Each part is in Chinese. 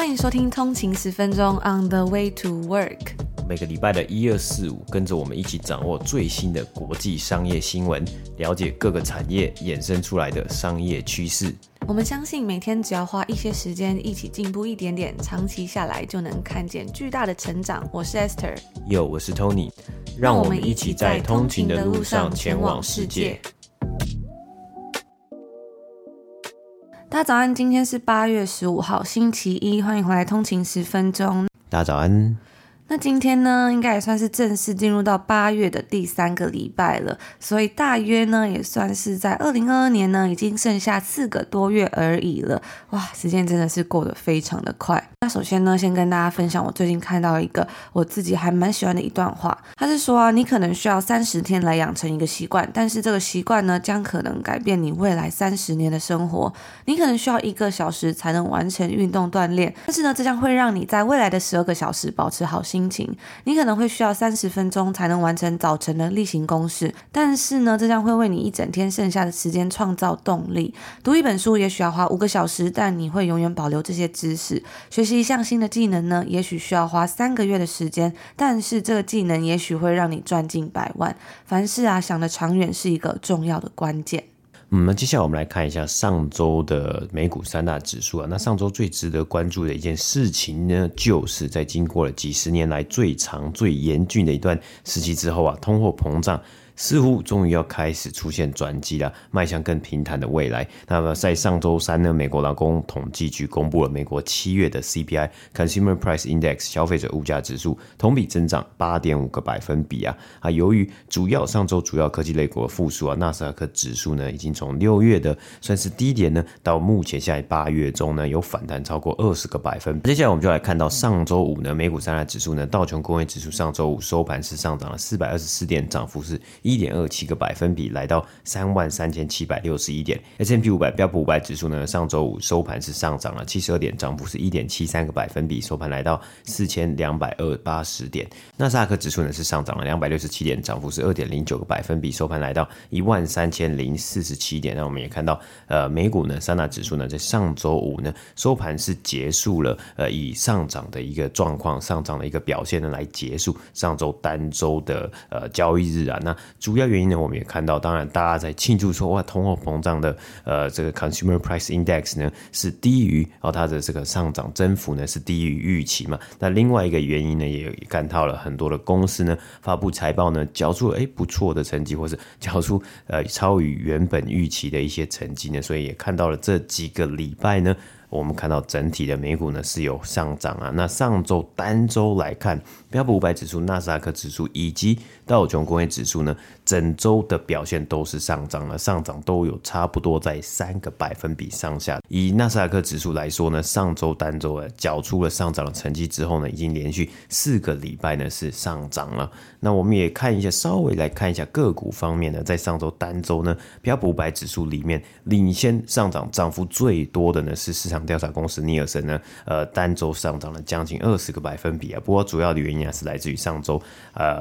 欢迎收听通勤10分钟 On the way to work， 每个礼拜的1、2、4、5，跟着我们一起掌握最新的国际商业新闻，了解各个产业衍生出来的商业趋势。我们相信每天只要花一些时间一起进步一点点，长期下来就能看见巨大的成长。我是 Esther， Yo， 我是 Tony， 让我们一起在通勤的路上前往世界。大家早安，今天是8月15号星期一，欢迎回来通勤10分钟。大家早安。那今天呢，应该也算是正式进入到8月的第3个礼拜了，所以大约呢也算是在2022年呢已经剩下4个多月而已了。哇，时间真的是过得非常的快。那首先呢，先跟大家分享我最近看到一个我自己还蛮喜欢的一段话，他是说啊，你可能需要30天来养成一个习惯，但是这个习惯呢将可能改变你未来30年的生活。你可能需要1个小时才能完成运动锻炼，但是呢这将会让你在未来的12个小时保持好心情。你可能会需要30分钟才能完成早晨的例行公事，但是呢这将会为你一整天剩下的时间创造动力。读一本书也许要花5个小时，但你会永远保留这些知识。学习一项新的技能呢也许需要花3个月的时间，但是这个技能也许会让你赚进100万。凡事啊想的长远是一个重要的关键。那接下来我们来看一下上周的美股3大指数啊。那上周最值得关注的一件事情呢，就是在经过了几十年来最长最严峻的一段时期之后啊，通货膨胀似乎终于要开始出现转机了，迈向更平坦的未来。那么在上周三呢，美国劳工统计局公布了美国7月的 CPI Consumer Price Index 消费者物价指数，同比增长 8.5 个百分比啊。由于上周主要科技类股的复苏啊，纳斯达克指数呢已经从6月的算是低点呢，到目前现在8月中呢有反弹超过20个百分比。接下来我们就来看到上周五呢，美股3大指数呢，道琼工业指数上周五收盘是上涨了424点，涨幅是1.27个百分比，来到33,761点。 S&P 500标普500指数呢，上周五收盘是上涨了72点，涨幅是 1.73个百分比，收盘来到4280点。纳斯达克指数呢是上涨了267点，涨幅是 2.09个百分比，收盘来到13047点。那我们也看到美股呢三大指数呢在上周五呢收盘是结束了以上涨的一个状况，上涨的一个表现呢来结束上周单周的交易日啊。那主要原因呢，我们也看到，当然大家在庆祝说，哇，通货膨胀的这个 Consumer Price Index 呢是低于，它的这个上涨增幅呢是低于预期嘛。那另外一个原因呢，也看到了很多的公司呢发布财报呢，缴出不错的成绩，或是缴出超于原本预期的一些成绩呢，所以也看到了这几个礼拜呢。我们看到整体的美股呢是有上涨啊。那上周单周来看，标普500指数、纳斯达克指数以及道琼工业指数呢，整周的表现都是上涨了，上涨都有差不多在3个百分比上下。以纳斯达克指数来说呢，上周单周缴出了上涨的成绩之后呢，已经连续4个礼拜呢是上涨了。那我们也看一下，稍微来看一下个股方面呢，在上周单周呢，标普500指数里面领先上涨，涨幅最多的呢是市场调查公司尼尔森呢，单周上涨了将近20个百分比啊。不过主要的原因是来自于上周，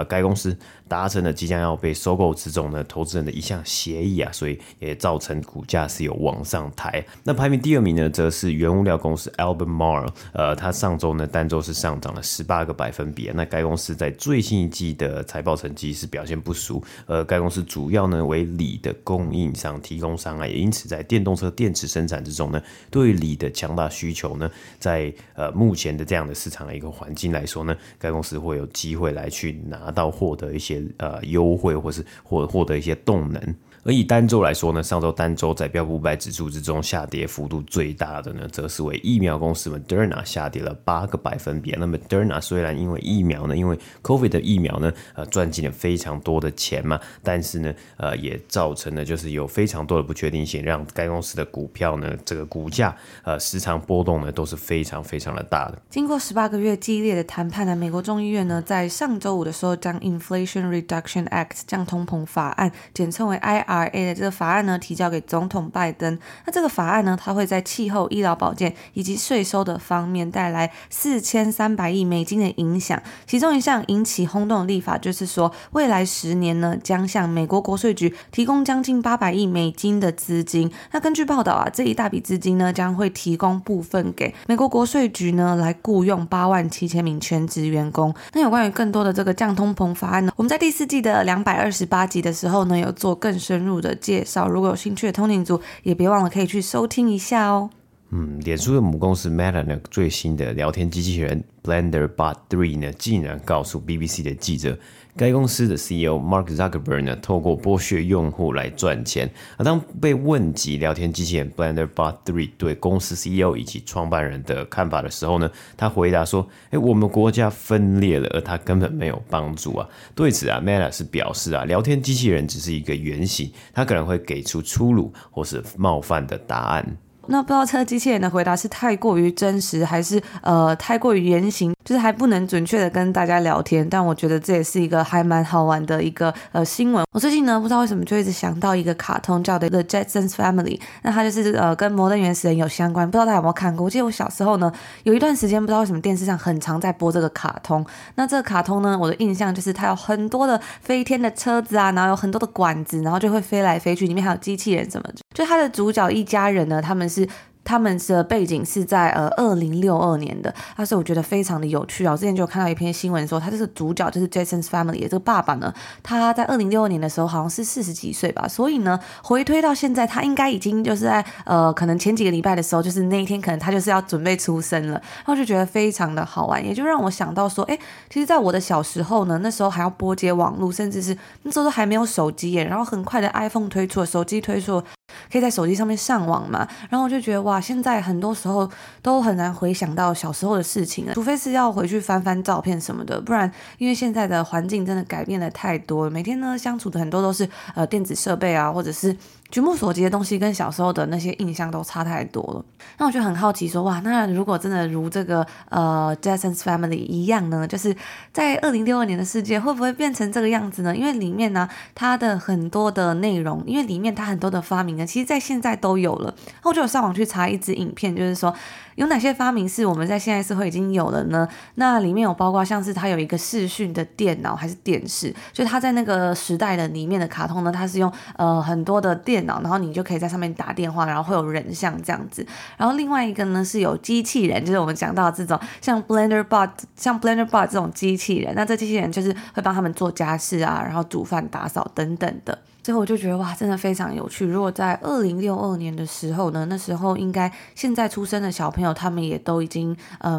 该公司达成了即将要被收购之中呢，投资人的一项协议啊，所以也造成股价是有往上抬。那排名第2名呢，则是原物料公司 Albemarle，它上周呢单周是上涨了18个百分比啊。那该公司在最新一季的财报成绩是表现不俗，该公司主要呢为锂的供应商、提供商啊，也因此在电动车电池生产之中呢，对锂的强大需求呢，在目前的这样的市场的一个环境来说呢，该公司会有机会来去拿到获得一些优惠，或是获得一些动能。而以单周来说呢，上周单周在标普500指数之中下跌幅度最大的呢，则是为疫苗公司 Moderna 下跌了8个百分比。那 Moderna 虽然因为疫苗呢，因为 COVID 的疫苗呢，赚进了非常多的钱嘛，但是呢，也造成了就是有非常多的不确定性，让该公司的股票呢，这个股价时常波动呢都是非常非常的大的。经过18个月激烈的谈判呢，美国众议院呢在上周五的时候将 Inflation Reduction Act 降通膨法案，简称为 CRA 的这个法案呢提交给总统拜登。那这个法案呢，它会在气候、医疗保健以及税收的方面带来4300亿美金的影响。其中一项引起轰动的立法就是说，未来10年呢将向美国国税局提供将近800亿美金的资金。那根据报道啊，这一大笔资金呢将会提提供部分给美国国税局呢来雇用87000名全职员工。那有关于更多的这个降通膨法案呢，我们在第四季的228集的时候呢有做更深入的介绍，如果有兴趣的通勤族也别忘了可以去收听一下哦。脸书的母公司 Meta 呢最新的聊天机器人 Blender Bot Three 呢竟然告诉 BBC 的记者，该公司的 CEO Mark Zuckerberg 呢透过剥削用户来赚钱。当被问及聊天机器人 Blender Bot 3对公司 CEO 以及创办人的看法的时候呢，他回答说我们国家分裂了，而他根本没有帮助啊。对此啊 Meta 是表示啊，聊天机器人只是一个原型，他可能会给出粗鲁或是冒犯的答案。那不知道这机器人的回答是太过于真实还是太过于原型，就是还不能准确的跟大家聊天，但我觉得这也是一个还蛮好玩的一个新闻。我最近呢不知道为什么就一直想到一个卡通叫的 The Jetsons Family， 那它就是跟摩登原始人有相关，不知道大家有没有看过。我记得我小时候呢有一段时间不知道为什么电视上很常在播这个卡通。那这个卡通呢我的印象就是它有很多的飞天的车子啊，然后有很多的管子，然后就会飞来飞去，里面还有机器人什么的。就它的主角一家人呢他们的背景是在2062年的，所以我觉得非常的有趣啊。我之前就有看到一篇新闻说他这个主角就是 Jason's Family 这个爸爸呢，他在2062年的时候好像是40几岁吧，所以呢回推到现在他应该已经就是在可能前几个礼拜的时候，就是那一天可能他就是要准备出生了，然后就觉得非常的好玩，也就让我想到说其实在我的小时候呢，那时候还要拨接网络，甚至是那时候都还没有手机耶，然后很快的 iPhone 推出了，手机推出了可以在手机上面上网嘛，然后我就觉得哇，现在很多时候都很难回想到小时候的事情了，除非是要回去翻翻照片什么的，不然因为现在的环境真的改变了太多，每天呢相处的很多都是电子设备啊，或者是举目所及的东西，跟小时候的那些印象都差太多了。那我就很好奇说哇，那如果真的如这个Jetsons Family 一样呢，就是在2062年的世界会不会变成这个样子呢？因为里面呢它的很多的内容，因为里面它很多的发明呢其实在现在都有了。那我就有上网去查一支影片，就是说有哪些发明是我们在现在社会已经有了呢？那里面有包括像是它有一个视讯的电脑还是电视，就它在那个时代的里面的卡通呢，它是用很多的电脑，然后你就可以在上面打电话，然后会有人像这样子。然后另外一个呢是有机器人，就是我们讲到这种像 Blender Bot 这种机器人，那这机器人就是会帮他们做家事啊，然后煮饭打扫等等的。最后我就觉得哇，真的非常有趣。如果在2062年的时候呢，那时候应该现在出生的小朋友他们也都已经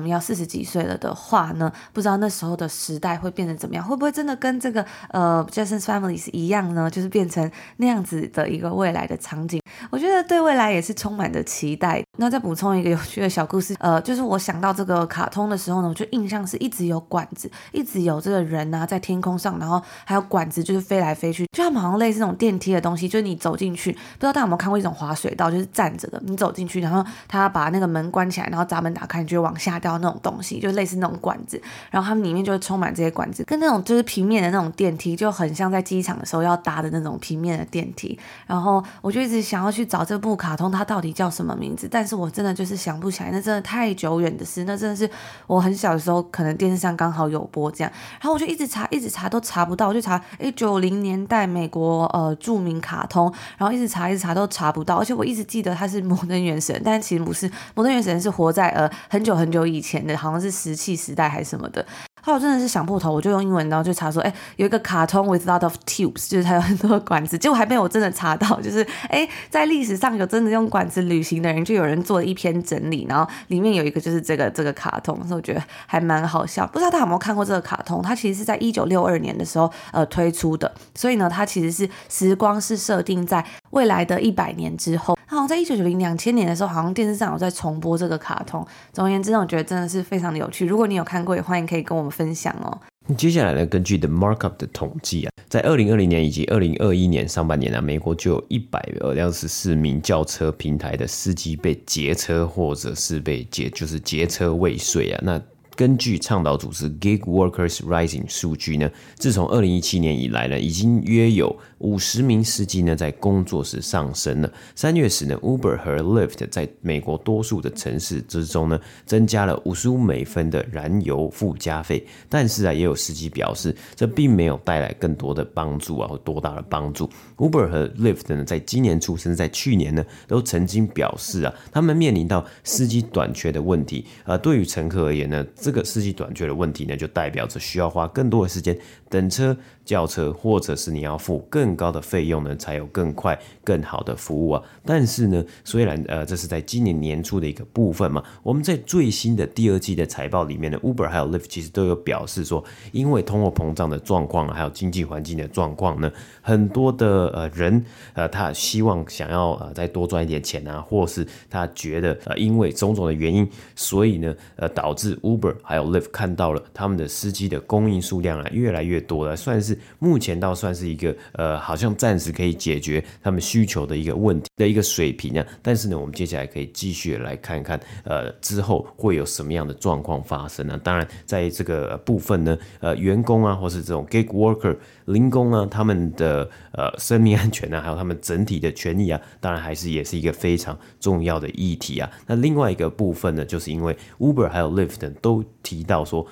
要40几岁了的话呢，不知道那时候的时代会变成怎么样，会不会真的跟这个Jetsons Family 一样呢，就是变成那样子的一个未来的场景。我觉得对未来也是充满着期待。那再补充一个有趣的小故事，就是我想到这个卡通的时候呢，我就印象是一直有管子，一直有这个人啊在天空上，然后还有管子就是飞来飞去，就他们好像类似那种电梯的东西，就是你走进去，不知道大家有没有看过一种滑水道，就是站着的，你走进去然后他把那个门关起来，然后闸门打开，你就往下掉那种东西，就类似那种管子，然后他们里面就会充满这些管子，跟那种就是平面的那种电梯就很像在机场的时候要搭的那种平面的电梯。然后我就一直想要去找这部卡通它到底叫什么名字，但是我真的就是想不起来，那真的太久远的事，那真的是我很小的时候可能电视上刚好有播这样，然后我就一直查都查不到，我就查90年代美国著名卡通，然后一直查都查不到，而且我一直记得它是摩登原始人，但其实不是，摩登原始人是活在很久很久以前的，好像是石器时代还是什么的。后来我真的是想破头，我就用英文然后就查说有一个卡通 with a lot of tubes， 就是它有很多管子，结果还没有真的查到，就是在历史上有真的用管子旅行的人，就有人做了一篇整理，然后里面有一个就是这个卡通，所以我觉得还蛮好笑。不知道大家有没有看过这个卡通，它其实是在1962年的时候推出的，所以呢它其实是时光是设定在未来的100年之后，好像在1990、2000年的时候好像电视上有在重播这个卡通。总而言之，我觉得真的是非常的有趣，如果你有看过也欢迎可以跟我们分享哦。接下来呢，根据 The Markup 的统计啊，在2020年以及2021年上半年啊，美国就有124名轿车平台的司机被劫车，或者是被就是劫车未遂啊。那根据倡导组织 Gig Workers Rising 数据呢，自从2017年以来呢，已经约有50名司机呢在工作时丧生了。3月时呢 Uber 和 Lyft 在美国多数的城市之中呢增加了55美分的燃油附加费，但是啊，也有司机表示这并没有带来更多的帮助啊，或多大的帮助。 Uber 和 Lyft 呢在今年初甚至在去年呢都曾经表示啊，他们面临到司机短缺的问题。对于乘客而言呢，这个司机短缺的问题呢就代表着需要花更多的时间等车、叫车，或者是你要付更高的费用呢才有更快更好的服务啊。但是呢，虽然这是在今年年初的一个部分嘛，我们在最新的第二季的财报里面呢 Uber 还有 Lyft 其实都有表示说，因为通货膨胀的状况还有经济环境的状况呢，很多的人他希望想要再多赚一点钱啊，或是他觉得因为种种的原因，所以呢导致 Uber 还有 Lyft 看到了他们的司机的供应数量啊越来越多了，算是目前倒算是一个好像暂时可以解决他们需求的一个问题的一个水平啊。但是呢，我们接下来可以继续来看看之后会有什么样的状况发生啊。当然在这个部分呢员工啊或是这种 gig worker 零工啊，他们的生命安全啊还有他们整体的权益啊，当然也是一个非常重要的议题啊。那另外一个部分呢，就是因为 Uber 还有 Lyft 都提到说，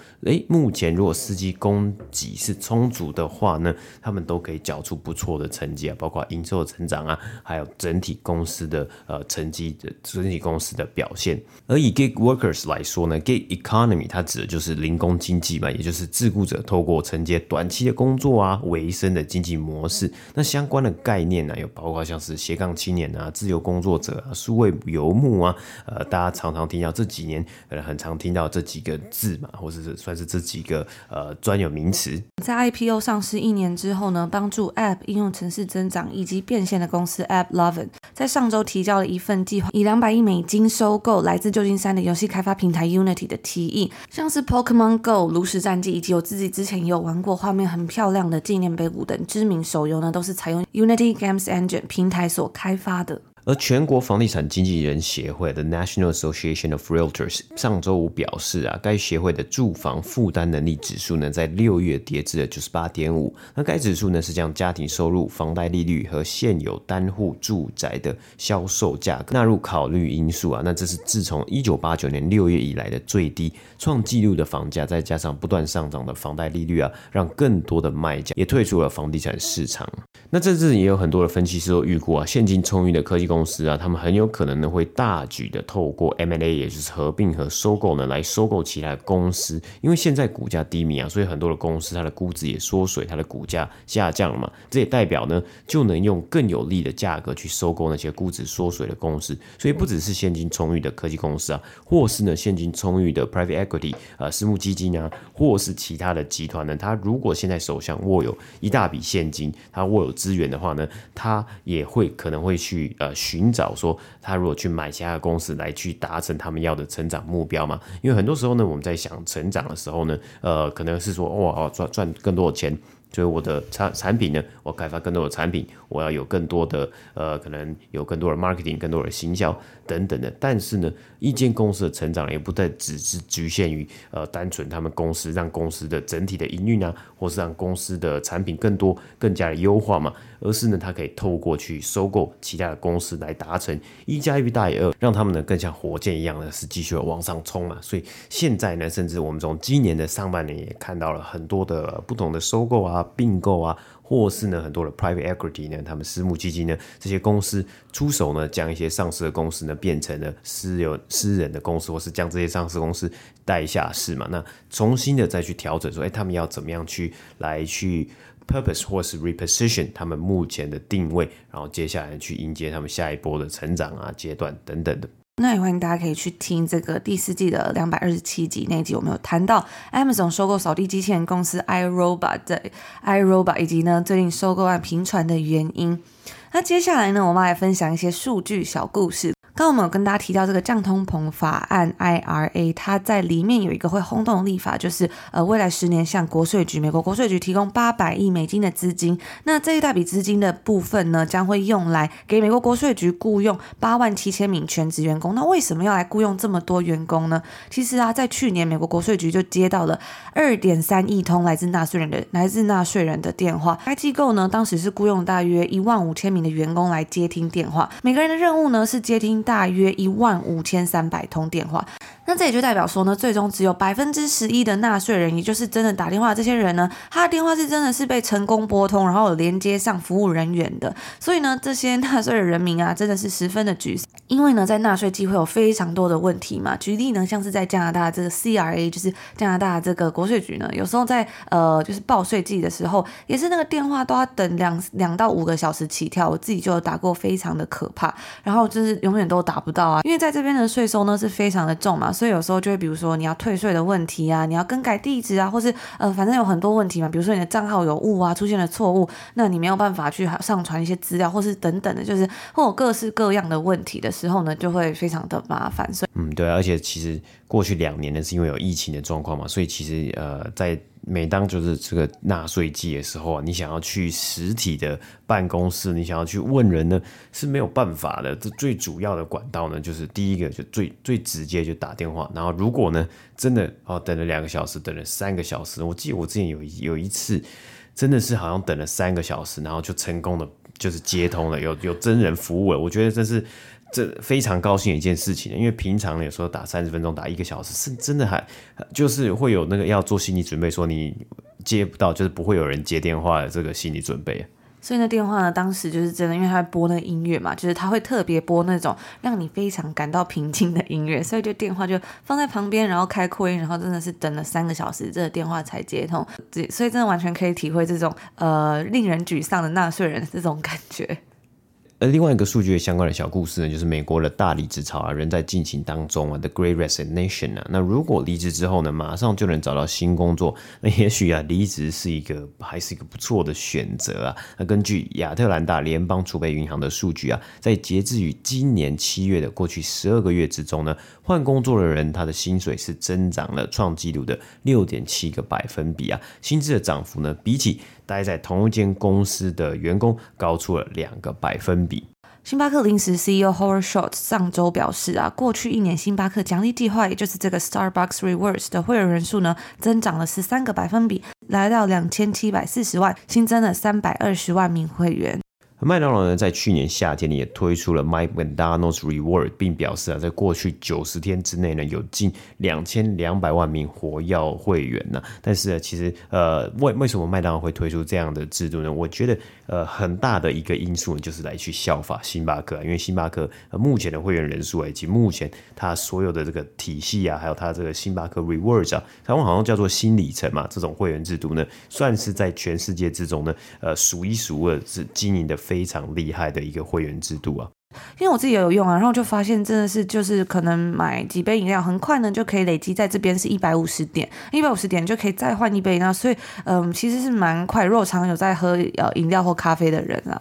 目前如果司机供给是充足的话呢，他们都可以缴出不错的成绩啊，包括营收的成长啊，还有整体公司的成绩，整体公司的表现。而以 Gig Workers 来说呢 ，Gig Economy 它指的就是零工经济嘛，也就是自雇者透过承接短期的工作啊为生的经济模式。那相关的概念呢，有包括像是斜杠青年啊、自由工作者啊、数位游牧啊，大家常常听到这几年很常听到这几个字嘛，或者是算是这几个专有名词。在 IPO 上市一年之后呢，帮助 App 应用程式增长以及变现的公司 AppLovin 在上周提交了一份计划，以200亿美金收购来自旧金山的游戏开发平台 Unity 的提议，像是 Pokémon Go、 炉石战记以及我自己之前也有玩过画面很漂亮的纪念碑谷等知名手游呢，都是采用 Unity Games Engine 平台所开发的。而全国房地产经纪人协会的 National Association of Realtors 上周五表示啊，该协会的住房负担能力指数呢，在6月跌至了 98.5。 那该指数呢，是将家庭收入、房贷利率和现有单户住宅的销售价格纳入考虑因素啊。那这是自从1989年6月以来的最低，创纪录的房价再加上不断上涨的房贷利率啊，让更多的卖家也退出了房地产市场。那这次也有很多的分析师都预估啊，现金充裕的科技公司啊，他们很有可能呢会大举的透过 M&A， 也就是合并和收购呢，来收购其他的公司。因为现在股价低迷啊，所以很多的公司它的估值也缩水，它的股价下降了嘛，这也代表呢就能用更有利的价格去收购那些估值缩水的公司。所以不只是现金充裕的科技公司啊，或是呢现金充裕的 private equity 私募基金啊，或是其他的集团呢，它如果现在手上握有一大笔现金，它握有资源的话呢，它也会可能会去寻找说，他如果去买其他的公司来去达成他们要的成长目标嘛。因为很多时候呢，我们在想成长的时候呢，可能是说赚更多的钱，所以我的产品呢，我开发更多的产品，我要有更多的可能有更多的 marketing， 更多的行销等等的。但是呢，一间公司的成长也不再只是局限于单纯他们公司让公司的整体的营运啊，或是让公司的产品更多更加的优化嘛，而是呢，它可以透过去收购其他的公司来达成一加一大于二，让他们呢更像火箭一样呢是继续往上冲嘛。所以现在呢，甚至我们从今年的上半年也看到了很多的不同的收购啊、并购啊，或是呢很多的 private equity 呢，他们私募基金呢，这些公司出手呢，将一些上市的公司呢变成了私人的公司，或是将这些上市公司带下市嘛。那重新的再去调整说，他们要怎么样去 purpose 或是 reposition 他们目前的定位，然后接下来去迎接他们下一波的成长啊阶段等等的。那也欢迎大家可以去听这个第四季的227集，那一集我们有谈到 Amazon 收购扫地机器人公司 iRobot 以及呢最近收购案频传的原因。那接下来呢，我们来分享一些数据小故事。刚刚我们有跟大家提到这个降通膨法案 IRA， 它在里面有一个会轰动的立法，就是未来10年向美国国税局提供800亿美金的资金。那这一大笔资金的部分呢，将会用来给美国国税局雇用87000名全职员工。那为什么要来雇用这么多员工呢？其实啊，在去年美国国税局就接到了 2.3 亿通来自纳税人的电话。该机构呢，当时是雇用大约15000名的员工来接听电话，每个人的任务呢是接听大约15300通电话。那这也就代表说呢，最终只有 11% 的纳税人，也就是真的打电话的这些人呢，他的电话是真的是被成功拨通，然后有连接上服务人员的。所以呢，这些纳税的人民啊，真的是十分的沮丧，因为呢，在纳税季会有非常多的问题嘛。举例呢，像是在加拿大这个 CRA， 就是加拿大这个国税局呢，有时候在就是报税季的时候，也是那个电话都要等2到5个小时起跳，我自己就有打过，非常的可怕。然后就是永远都打不到啊，因为在这边的税收呢是非常的重嘛，所以有时候就会比如说你要退税的问题啊，你要更改地址啊，或是反正有很多问题嘛，比如说你的账号有误啊，出现了错误，那你没有办法去上传一些资料，或是等等的，就是会有各式各样的问题的时候呢，就会非常的麻烦。所以对啊，而且其实过去2年呢是因为有疫情的状况嘛，所以其实在每当就是这个纳税季的时候啊，你想要去实体的办公室，你想要去问人呢，是没有办法的。这最主要的管道呢，就是第一个就最直接就打电话。然后如果呢真的等了2个小时，等了3个小时，我记得我之前有一次真的是好像等了3个小时，然后就成功的就是接通了，有真人服务了。我觉得这非常高兴的一件事情，因为平常有时候打30分钟打1个小时是真的还就是会有那个要做心理准备，说你接不到，就是不会有人接电话的这个心理准备。所以那电话呢，当时就是真的，因为他会播那个音乐嘛，就是他会特别播那种让你非常感到平静的音乐，所以就电话就放在旁边，然后开扩音，然后真的是等了3个小时，这个电话才接通。所以真的完全可以体会这种令人沮丧的纳税人的这种感觉。另外一个数据相关的小故事呢，就是美国的大离职潮啊，仍在进行当中啊 ，The Great Resignation 啊。那如果离职之后呢，马上就能找到新工作，那也许啊，离职还是一个不错的选择啊。那根据亚特兰大联邦储备银行的数据啊，在截至于今年7月的过去12个月之中呢，换工作的人他的薪水是增长了创纪录的 6.7 个百分比啊，薪资的涨幅呢，比起待在同一间公司的员工高出了2个百分比。星巴克临时 CEO Howard Schultz 上周表示啊，过去1年星巴克奖励计划，也就是这个 Starbucks Rewards 的会员人数呢，增长了13个百分比，来到2740万，新增了320万名会员。麦当劳呢，在去年夏天也推出了 McDonald's Rewards， 并表示啊，在过去90天之内呢，有近2200万名活跃会员呢。但是呢，其实为什么麦当劳会推出这样的制度呢？我觉得很大的一个因素就是来去效法星巴克，因为星巴克目前的会员人数以及目前它所有的这个体系啊，还有它这个星巴克 Rewards 啊，它好像叫做新里程嘛，这种会员制度呢，算是在全世界之中呢，数一数二是经营的非常厉害的一个会员制度啊。因为我自己也有用啊，然后就发现真的是就是可能买几杯饮料，很快呢就可以累积在这边是150点，150点就可以再换一杯饮料，所以其实是蛮快。如果常有在喝饮料或咖啡的人啊，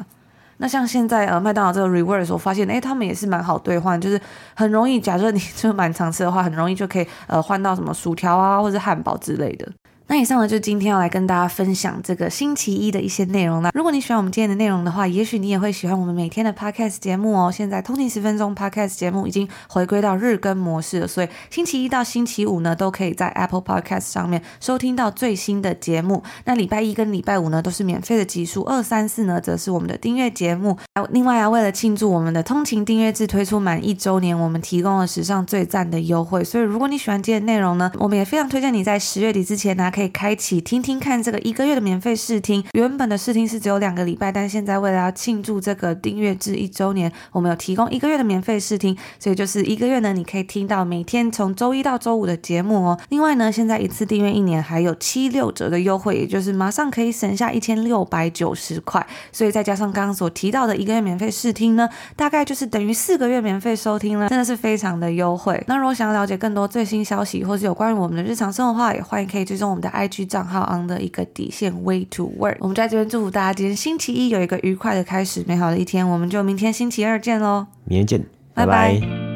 那像现在麦当劳这个 Rewards， 我发现他们也是蛮好兑换，就是很容易，假设你就蛮常吃的话，很容易就可以换到什么薯条啊或者汉堡之类的。那以上呢，就今天要来跟大家分享这个星期一的一些内容啦。如果你喜欢我们今天的内容的话，也许你也会喜欢我们每天的 podcast 节目哦。现在 Tony 10分钟 podcast 节目已经回归到日更模式了，所以星期一到星期五呢，都可以在 Apple Podcast 上面收听到最新的节目。那礼拜一跟礼拜五呢，都是免费的集数，2、3、4呢，则是我们的订阅节目。另外啊，为了庆祝我们的通勤订阅制推出满1周年，我们提供了史上最赞的优惠。所以如果你喜欢今天的内容呢，我们也非常推荐你在10月底之前呢，可以开启听听看这个1个月的免费试听。原本的试听是只有2个礼拜，但现在为了要庆祝这个订阅制1周年，我们有提供1个月的免费试听，所以就是1个月呢，你可以听到每天从周1到周5的节目哦。另外呢，现在一次订阅1年还有7/6折的优惠，也就是马上可以省下1690块。所以再加上刚刚所提到的1个月免费试听呢，大概就是等于4个月免费收听了，真的是非常的优惠。那如果想要了解更多最新消息，或是有关于我们的日常生活的话，也欢迎可以追踪我们的IG 账号 on 的一个底线 way to work。 我们在这边祝福大家今天星期一有一个愉快的开始，美好的一天。我们就明天星期2见咯，明天见。拜拜。